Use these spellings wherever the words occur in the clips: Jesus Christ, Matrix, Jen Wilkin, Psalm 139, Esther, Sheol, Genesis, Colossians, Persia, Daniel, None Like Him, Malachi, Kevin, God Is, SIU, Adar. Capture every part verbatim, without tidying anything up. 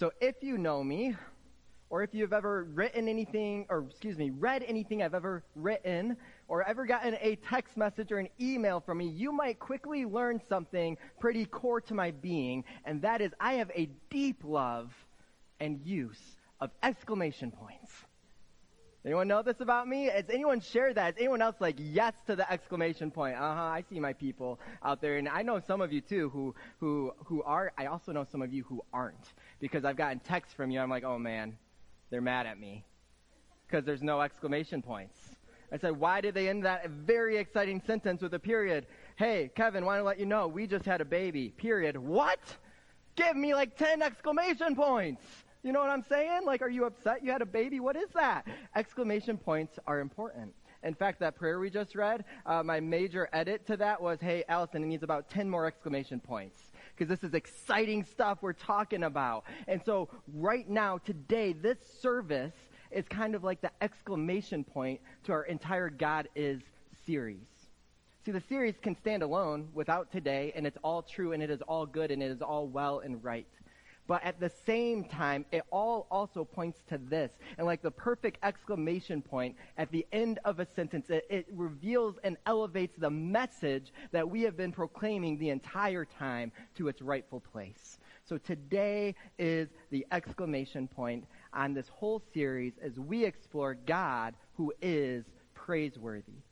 So if you know me, or if you've ever written anything, or excuse me, read anything I've ever written, or ever gotten a text message or an email from me, you might quickly learn something pretty core to my being, and that is I have a deep love and use of exclamation points. Anyone know this about me? Has anyone shared that? Has anyone else like, yes to the exclamation point? Uh-huh, I see my people out there. And I know some of you, too, who who who are. I also know some of you who aren't. Because I've gotten texts from you. I'm like, oh, man, they're mad at me. Because there's no exclamation points. I said, why did they end that very exciting sentence with a period? Hey, Kevin, want to let you know, we just had a baby. Period. What? Give me like ten exclamation points. You know what I'm saying? Like, are you upset you had a baby? What is that? Exclamation points are important. In fact, that prayer we just read, uh, my major edit to that was, hey, Allison, it needs about ten more exclamation points. Because this is exciting stuff we're talking about. And so right now, today, this service is kind of like the exclamation point to our entire God Is series. See, the series can stand alone without today, and it's all true, and it is all good, and it is all well and right. But at the same time, it all also points to this. And like the perfect exclamation point at the end of a sentence, it, it reveals and elevates the message that we have been proclaiming the entire time to its rightful place. So today is the exclamation point on this whole series as we explore God who is praiseworthy.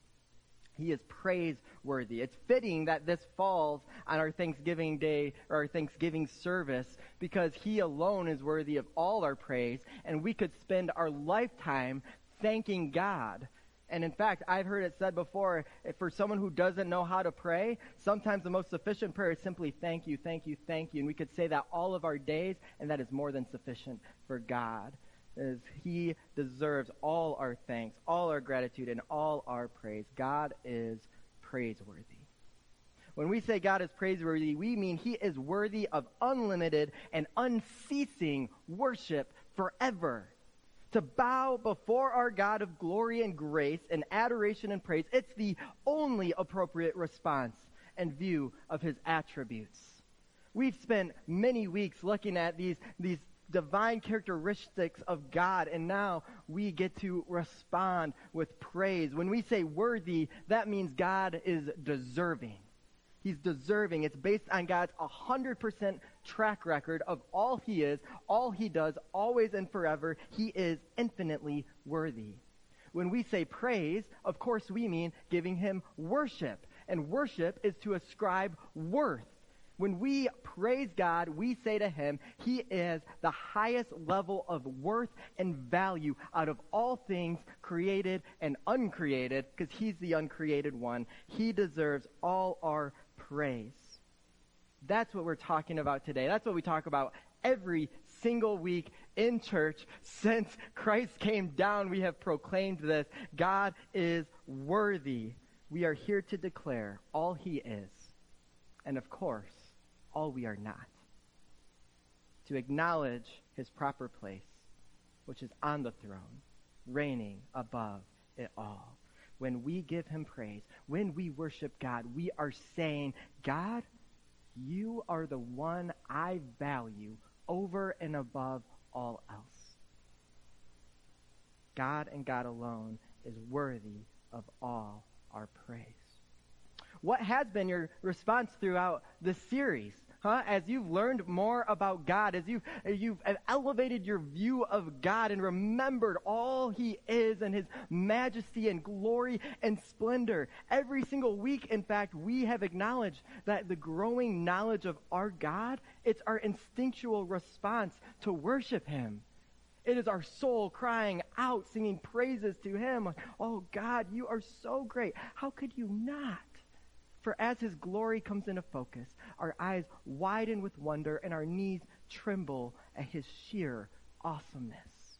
He is praiseworthy. It's fitting that this falls on our Thanksgiving Day or our Thanksgiving service because he alone is worthy of all our praise, and we could spend our lifetime thanking God. And in fact, I've heard it said before, for someone who doesn't know how to pray, sometimes the most sufficient prayer is simply thank you, thank you, thank you. And we could say that all of our days, and that is more than sufficient for God. Is he deserves all our thanks, all our gratitude, and all our praise. God is praiseworthy. When we say God is praiseworthy, we mean he is worthy of unlimited and unceasing worship forever. To bow before our God of glory and grace and adoration and praise, it's the only appropriate response and view of his attributes. We've spent many weeks looking at these these. divine characteristics of God, and now we get to respond with praise. When we say worthy, that means God is deserving. He's deserving. It's based on God's one hundred percent track record of all he is, all he does, always and forever. He is infinitely worthy. When we say praise, of course we mean giving him worship, and worship is to ascribe worth. When we praise God, we say to him, he is the highest level of worth and value out of all things created and uncreated, because he's the uncreated one. He deserves all our praise. That's what we're talking about today. That's what we talk about every single week in church. Since Christ came down, we have proclaimed this. God is worthy. We are here to declare all he is. And of course, all we are not, to acknowledge his proper place, which is on the throne, reigning above it all. When we give him praise, when we worship God, we are saying, God, you are the one I value over and above all else. God and God alone is worthy of all our praise. What has been your response throughout this series? Huh? As you've learned more about God, as you've, you've elevated your view of God and remembered all he is and his majesty and glory and splendor. Every single week, in fact, we have acknowledged that the growing knowledge of our God, it's our instinctual response to worship him. It is our soul crying out, singing praises to him. Like, oh, God, you are so great. How could you not? For as his glory comes into focus, our eyes widen with wonder and our knees tremble at his sheer awesomeness.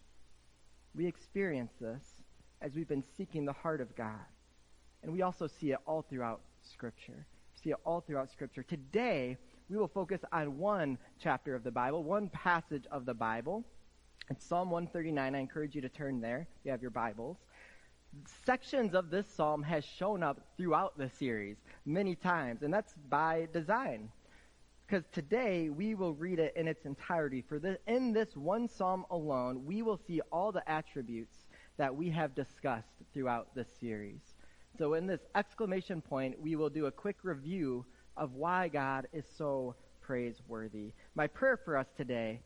We experience this as we've been seeking the heart of God. And we also see it all throughout Scripture. We see it all throughout Scripture. Today, we will focus on one chapter of the Bible, one passage of the Bible. It's Psalm one thirty-nine. I encourage you to turn there if you have your Bibles. Sections of this psalm has shown up throughout the series many times, and that's by design. because today we will read it in its entirety. For this, in this one psalm alone, we will see all the attributes that we have discussed throughout this series. So in this exclamation point, we will do a quick review of why God is so praiseworthy. My prayer for us today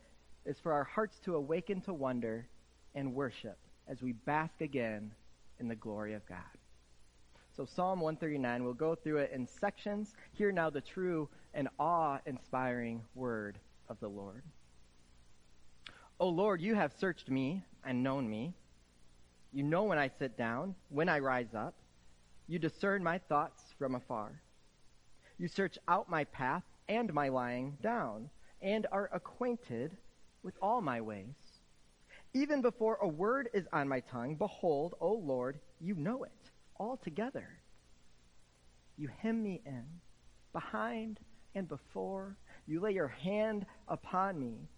is for our hearts to awaken to wonder and worship as we bask again in the glory of God. So Psalm one thirty-nine, we'll go through it in sections. Hear now the true and awe-inspiring word of the Lord. O Lord, you have searched me and known me. You know when I sit down, when I rise up. You discern my thoughts from afar. You search out my path and my lying down, and are acquainted with all my ways. Even before a word is on my tongue, behold, O Lord, you know it altogether. You hem me in, behind and before. You lay your hand upon me.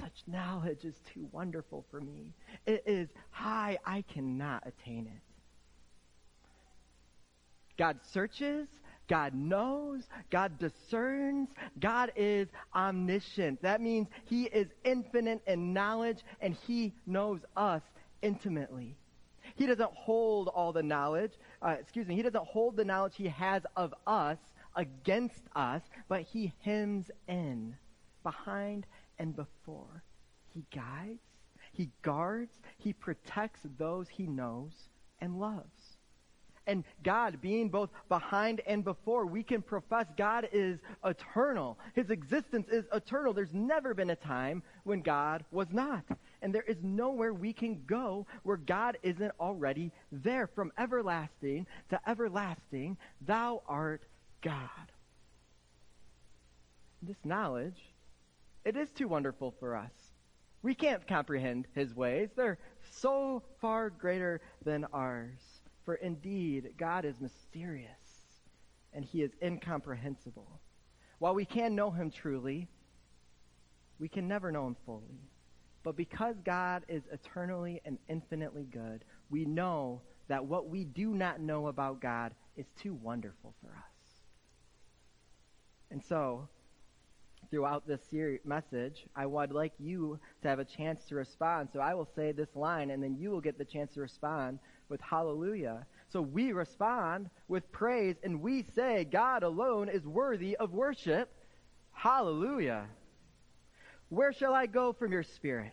Such knowledge is too wonderful for me. It is high, I cannot attain it. God searches, God knows, God discerns, God is omniscient. That means he is infinite in knowledge, and he knows us intimately. He doesn't hold all the knowledge, uh, excuse me, he doesn't hold the knowledge he has of us against us, but he hems in, behind and before. He guides, he guards, he protects those he knows and loves. And God being both behind and before, we can profess God is eternal. His existence is eternal. There's never been a time when God was not. And there is nowhere we can go where God isn't already there. From everlasting to everlasting, thou art God. This knowledge, it is too wonderful for us. We can't comprehend his ways. They're so far greater than ours. For indeed, God is mysterious, and he is incomprehensible. While we can know him truly, we can never know him fully. But because God is eternally and infinitely good, we know that what we do not know about God is too wonderful for us. And so, throughout this series message, I would like you to have a chance to respond. So I will say this line, and then you will get the chance to respond with hallelujah. So we respond with praise, and we say God alone is worthy of worship. Hallelujah. Where shall I go from your spirit?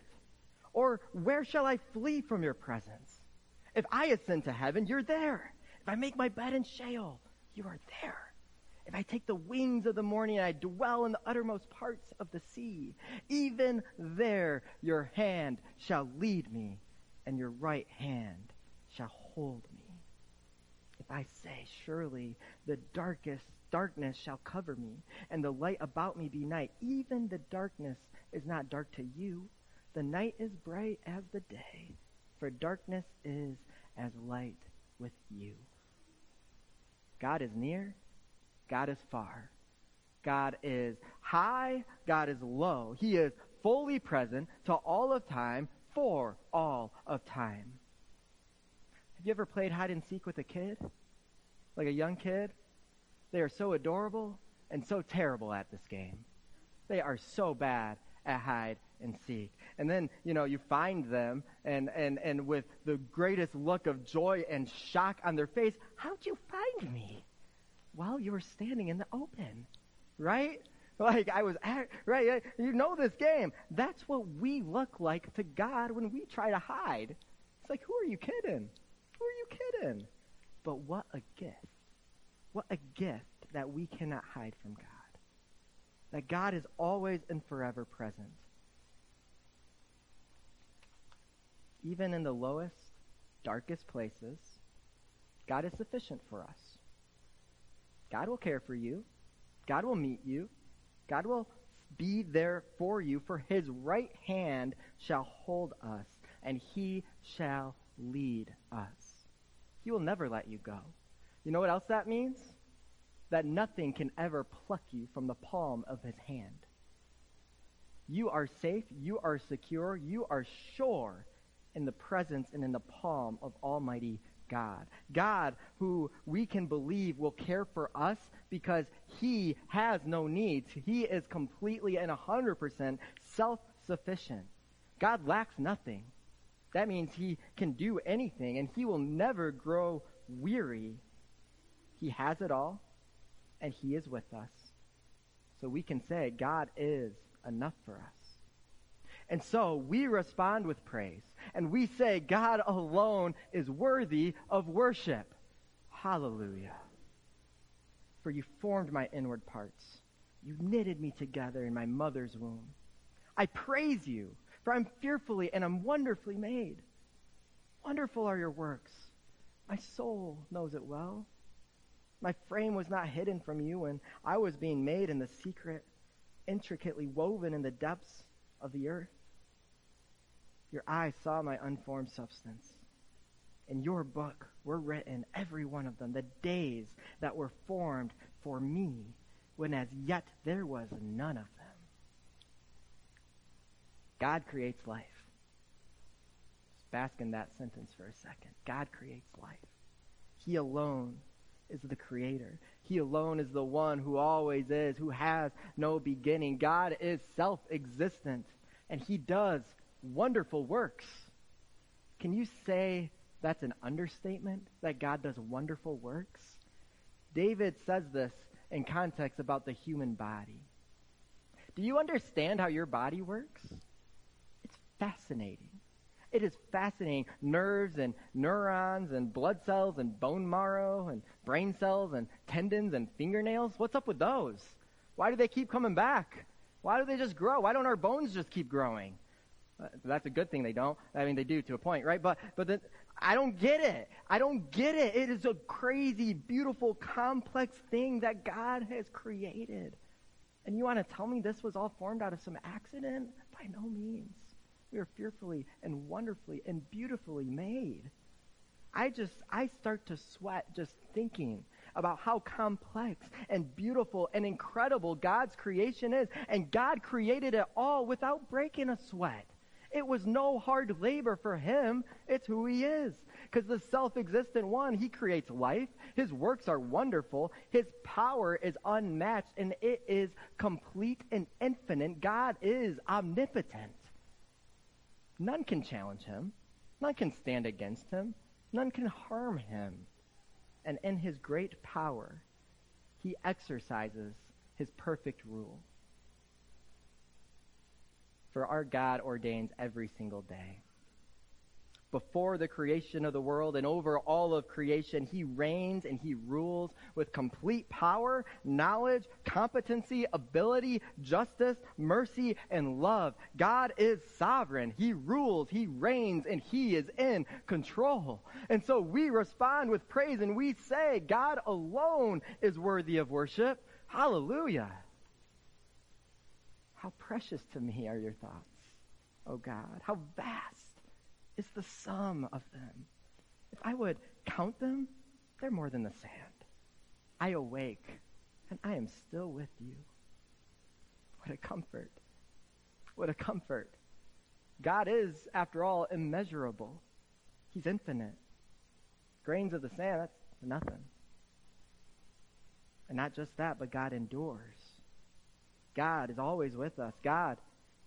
Or where shall I flee from your presence? If I ascend to heaven, you're there. If I make my bed in Sheol, you are there. If I take the wings of the morning and I dwell in the uttermost parts of the sea, even there your hand shall lead me, and your right hand shall hold me. If I say, surely the darkest darkness shall cover me, and the light about me be night, even the darkness is not dark to you. The night is bright as the day, for darkness is as light with you. God is near, God is far. God is high, God is low. He is fully present to all of time, for all of time. Have you ever played hide and seek with a kid? Like a young kid? They are so adorable and so terrible at this game. They are so bad at hide and seek. And then, you know, you find them and, and, and with the greatest look of joy and shock on their face, how'd you find me? Well, you were standing in the open, right? Like I was at, right? You know this game. That's what we look like to God when we try to hide. It's like, who are you kidding? Who are you kidding? But what a gift. What a gift that we cannot hide from God. That God is always and forever present. Even in the lowest, darkest places, God is sufficient for us. God will care for you. God will meet you. God will be there for you, for his right hand shall hold us, and he shall lead us. He will never let you go. You know what else that means? That nothing can ever pluck you from the palm of his hand. You are safe, you are secure, you are sure in the presence and in the palm of Almighty God. God who we can believe will care for us because he has no needs. He is completely and one hundred percent self-sufficient. God lacks nothing. That means he can do anything, and he will never grow weary. He has it all, and he is with us. So we can say God is enough for us. And so we respond with praise, and we say God alone is worthy of worship. Hallelujah. For you formed my inward parts. You knitted me together in my mother's womb. I praise you, for I'm fearfully and I'm wonderfully made. Wonderful are your works. My soul knows it well. My frame was not hidden from you when I was being made in the secret, intricately woven in the depths of the earth. Your eyes saw my unformed substance. In your book were written, every one of them, the days that were formed for me, when as yet there was none of them. God creates life. Just bask in that sentence for a second. God creates life. He alone is the creator. He alone is the one who always is, who has no beginning. God is self-existent, and he does wonderful works. Can you say that's an understatement, that God does wonderful works? David says this in context about the human body. Do you understand how your body works? It's fascinating. It is fascinating. Nerves and neurons and blood cells and bone marrow and brain cells and tendons and fingernails. What's up with those? Why do they keep coming back? Why do they just grow? Why don't our bones just keep growing? That's a good thing they don't. I mean, they do to a point, right? But but the, I don't get it. I don't get it. It is a crazy, beautiful, complex thing that God has created. And you want to tell me this was all formed out of some accident? By no means. We are fearfully and wonderfully and beautifully made. I just, I start to sweat just thinking about how complex and beautiful and incredible God's creation is. And God created it all without breaking a sweat. It was no hard labor for him. It's who he is. Because the self-existent one, he creates life. His works are wonderful. His power is unmatched, and it is complete and infinite. God is omnipotent. None can challenge him. None can stand against him. None can harm him. And in his great power, he exercises his perfect rule. For our God ordains every single day. Before the creation of the world and over all of creation, he reigns and he rules with complete power, knowledge, competency, ability, justice, mercy, and love. God is sovereign. He rules, he reigns, and he is in control. And so we respond with praise and we say, God alone is worthy of worship. Hallelujah. How precious to me are your thoughts, O God. How vast is the sum of them. If I would count them, they're more than the sand. I awake, and I am still with you. What a comfort. What a comfort. God is, after all, immeasurable. He's infinite. Grains of the sand, that's nothing. And not just that, but God endures. God is always with us. God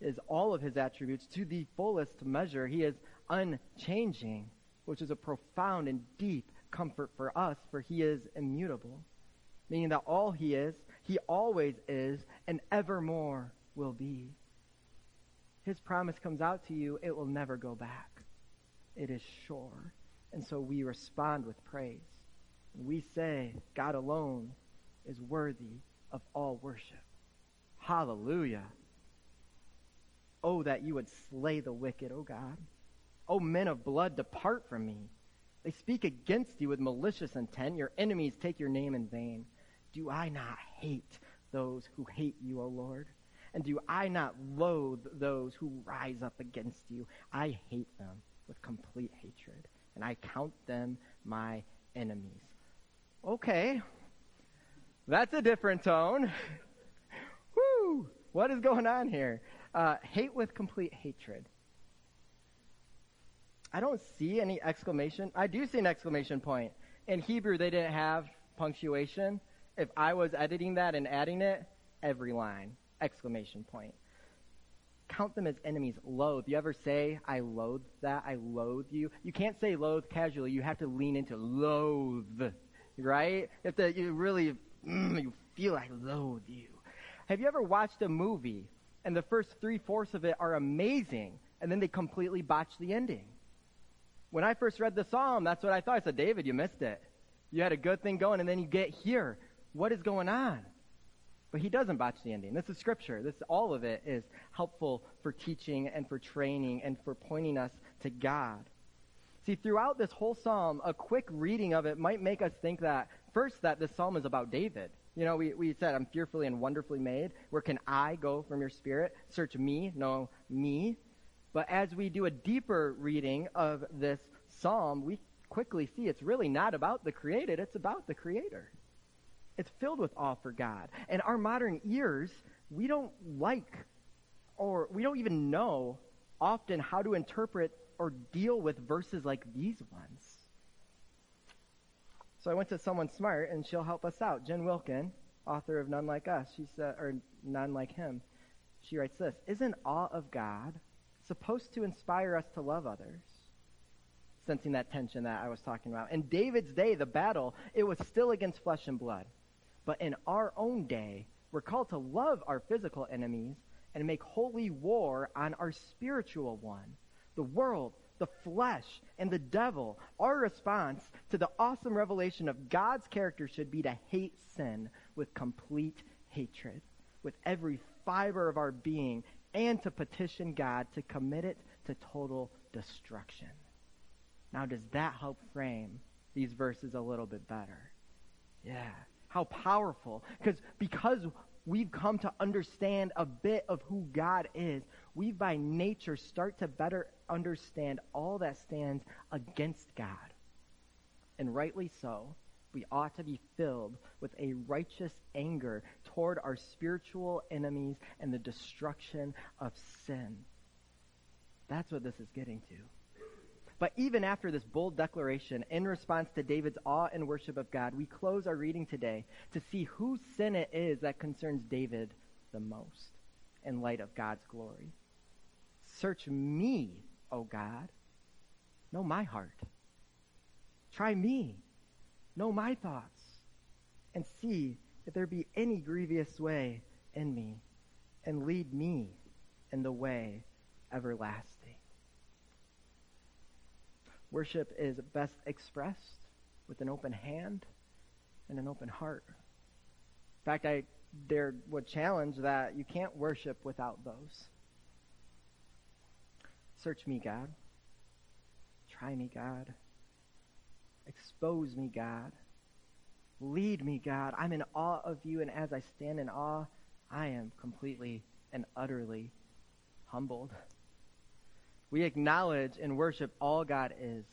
is all of his attributes to the fullest measure. He is unchanging, which is a profound and deep comfort for us, for he is immutable, meaning that all he is, he always is, and evermore will be. His promise comes out to you, it will never go back. It is sure. And so we respond with praise. We say, God alone is worthy of all worship. Hallelujah. Oh, that you would slay the wicked, O God. O men of blood, depart from me. They speak against you with malicious intent. Your enemies take your name in vain. Do I not hate those who hate you, O Lord? And do I not loathe those who rise up against you? I hate them with complete hatred, and I count them my enemies. Okay, that's a different tone. Woo! What is going on here? Uh, hate with complete hatred. I don't see any exclamation. I do see an exclamation point. In Hebrew, they didn't have punctuation. If I was editing that and adding it, every line, exclamation point. Count them as enemies. Loathe. You ever say, I loathe that? I loathe you? You can't say loathe casually. You have to lean into loathe, right? You have to, you really, mm, you feel I loathe you. Have you ever watched a movie and the first three-fourths of it are amazing and then they completely botch the ending? When I first read the Psalm, that's what I thought. I said, David, you missed it. You had a good thing going and then you get here. What is going on? But he doesn't botch the ending. This is scripture. This, all of it is helpful for teaching and for training and for pointing us to God. See, throughout this whole psalm, a quick reading of it might make us think that, first, that this psalm is about David. You know, we, we said, I'm fearfully and wonderfully made. Where can I go from your spirit? Search me, no me. But as we do a deeper reading of this psalm, we quickly see it's really not about the created. It's about the creator. It's filled with awe for God. And our modern ears, we don't like or we don't even know often how to interpret or deal with verses like these ones. So I went to someone smart, and she'll help us out. Jen Wilkin, author of None Like Us, she said, or None Like Him, she writes this, isn't awe of God supposed to inspire us to love others? Sensing that tension that I was talking about. In David's day, the battle, it was still against flesh and blood. But in our own day, we're called to love our physical enemies and make holy war on our spiritual one, the world, the flesh, and the devil. Our response to the awesome revelation of God's character should be to hate sin with complete hatred, with every fiber of our being, and to petition God to commit it to total destruction. Now, does that help frame these verses a little bit better? Yeah. How powerful. Because because we've come to understand a bit of who God is, we by nature start to better understand all that stands against God. And rightly so, we ought to be filled with a righteous anger toward our spiritual enemies and the destruction of sin. That's what this is getting to. But even after this bold declaration, in response to David's awe and worship of God, we close our reading today to see whose sin it is that concerns David the most in light of God's glory. Search me, O God. Know my heart. Try me. Know my thoughts. And see if there be any grievous way in me, and lead me in the way everlasting. Worship is best expressed with an open hand and an open heart. In fact, I dare would challenge that you can't worship without those. Search me, God. Try me, God. Expose me, God. Lead me, God. I'm in awe of you, and as I stand in awe, I am completely and utterly humbled. We acknowledge and worship all God is,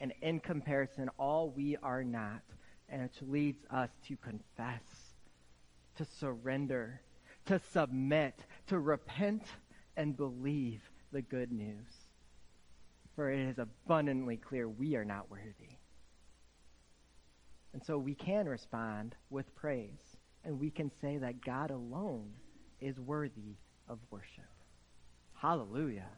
and in comparison, all we are not, and it leads us to confess, to surrender, to submit, to repent, and believe the good news. For it is abundantly clear we are not worthy. And so we can respond with praise, and we can say that God alone is worthy of worship. Hallelujah.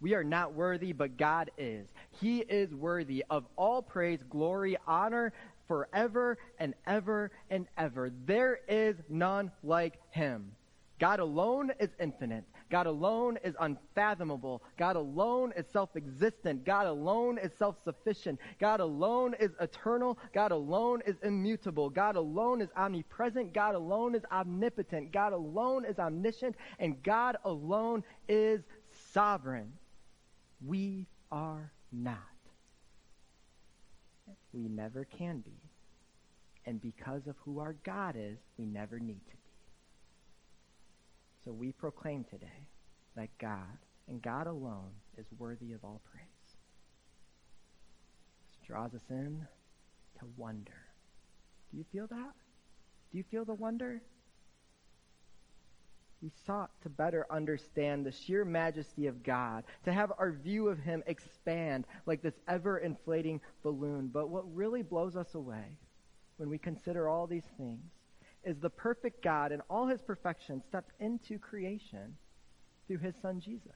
We are not worthy, but God is. He is worthy of all praise, glory, honor, forever and ever and ever. There is none like him. God alone is infinite. God alone is unfathomable. God alone is self-existent. God alone is self-sufficient. God alone is eternal. God alone is immutable. God alone is omnipresent. God alone is omnipotent. God alone is omniscient. And God alone is sovereign. We are not. We never can be. And because of who our God is, we never need to be. So we proclaim today that God, and God alone, is worthy of all praise. This draws us in to wonder. Do you feel that? Do you feel the wonder? we sought to better understand the sheer majesty of God, to have our view of him expand like this ever-inflating balloon. But what really blows us away when we consider all these things is the perfect God in all his perfection stepped into creation through his son Jesus.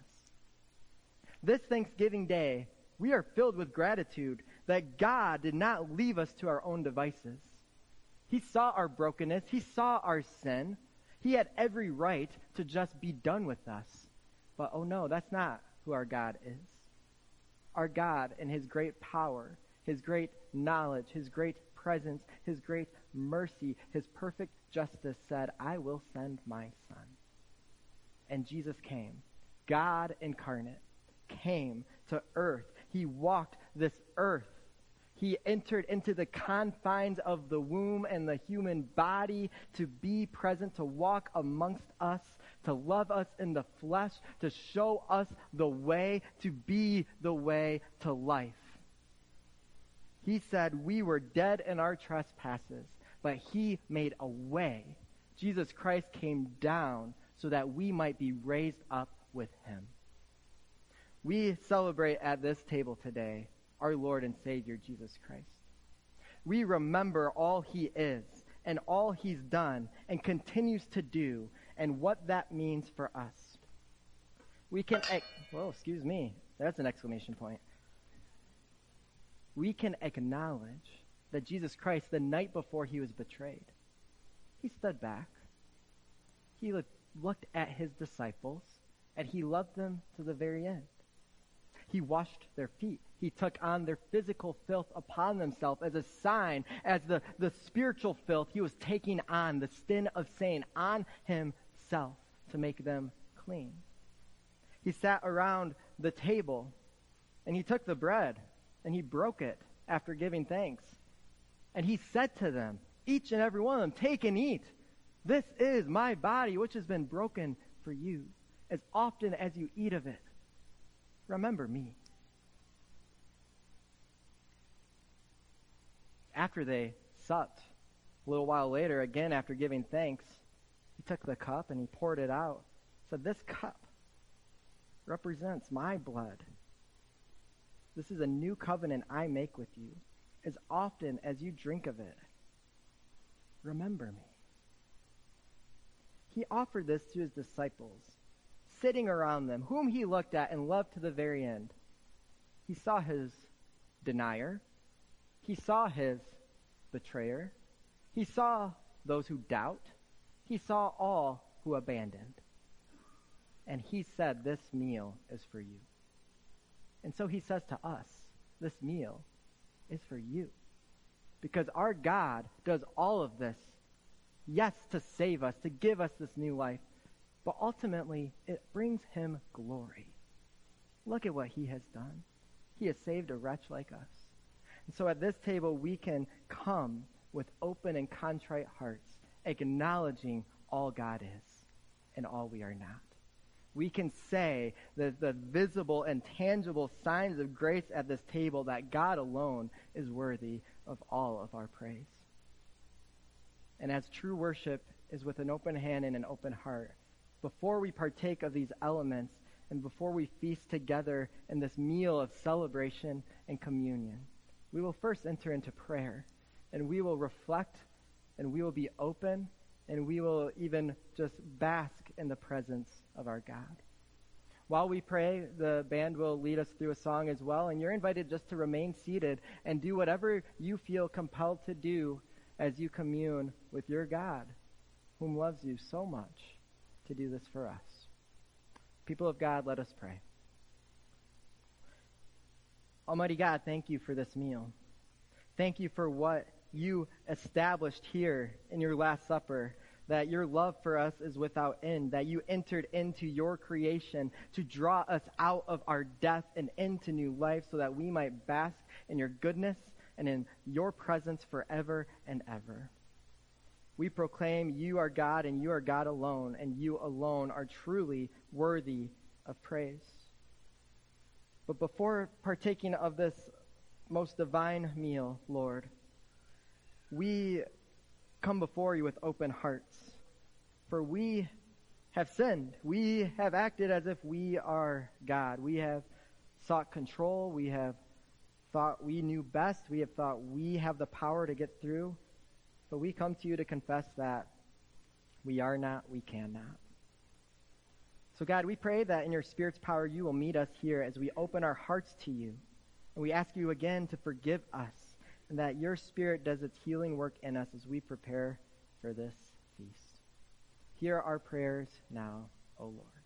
This Thanksgiving Day, we are filled with gratitude that God did not leave us to our own devices. He saw our brokenness. He saw our sin. He had every right to just be done with us. But oh no, that's not who our God is. Our God, in his great power, his great knowledge, his great presence, his great mercy, his perfect justice, said, I will send my son. And Jesus came, God incarnate, came to earth. He walked this earth. He entered into the confines of the womb and the human body to be present, to walk amongst us, to love us in the flesh, to show us the way, to be the way to life. He said, we were dead in our trespasses, but he made a way. Jesus Christ came down so that we might be raised up with him. We celebrate at this table today our Lord and Savior, Jesus Christ. We remember all he is and all he's done and continues to do and what that means for us. We can, ac- whoa, excuse me. That's an exclamation point. We can acknowledge that Jesus Christ, the night before he was betrayed, he stood back. He looked, looked at his disciples, and he loved them to the very end. He washed their feet. He took on their physical filth upon themselves as a sign, as the, the spiritual filth he was taking on, the sin of sin on himself to make them clean. He sat around the table, and he took the bread, and he broke it after giving thanks. And he said to them, each and every one of them, take and eat. This is my body, which has been broken for you. As often as you eat of it, remember me. After they supped, a little while later, again after giving thanks, he took the cup and he poured it out. He said, this cup represents my blood. This is a new covenant I make with you. As often as you drink of it, remember me. He offered this to his disciples, sitting around them, whom he looked at and loved to the very end. He saw his denier. He saw his betrayer. He saw those who doubt. He saw all who abandoned. And he said, this meal is for you. And so he says to us, this meal is for you. Because our God does all of this, yes, to save us, to give us this new life, but ultimately it brings him glory. Look at what he has done. He has saved a wretch like us. And so at this table we can come with open and contrite hearts, acknowledging all God is and all we are not. We can say that the visible and tangible signs of grace at this table, that God alone is worthy of all of our praise. And as true worship is with an open hand and an open heart, before we partake of these elements and before we feast together in this meal of celebration and communion, we will first enter into prayer, and we will reflect, and we will be open, and we will even just bask in the presence of our God. While we pray, the band will lead us through a song as well, and you're invited just to remain seated and do whatever you feel compelled to do as you commune with your God, whom loves you so much, to do this for us. People of God, let us pray. Almighty God, thank you for this meal. Thank you for what you established here in your Last Supper, that your love for us is without end, that you entered into your creation to draw us out of our death and into new life so that we might bask in your goodness and in your presence forever and ever. We proclaim you are God and you are God alone, and you alone are truly worthy of praise. But before partaking of this most divine meal, Lord, we come before you with open hearts, for we have sinned. We have acted as if we are God. We have sought control. We have thought we knew best. We have thought we have the power to get through. So we come to you to confess that we are not, we cannot. So God, we pray that in your Spirit's power, you will meet us here as we open our hearts to you. And we ask you again to forgive us, and that your Spirit does its healing work in us as we prepare for this feast. Hear our prayers now, O Lord.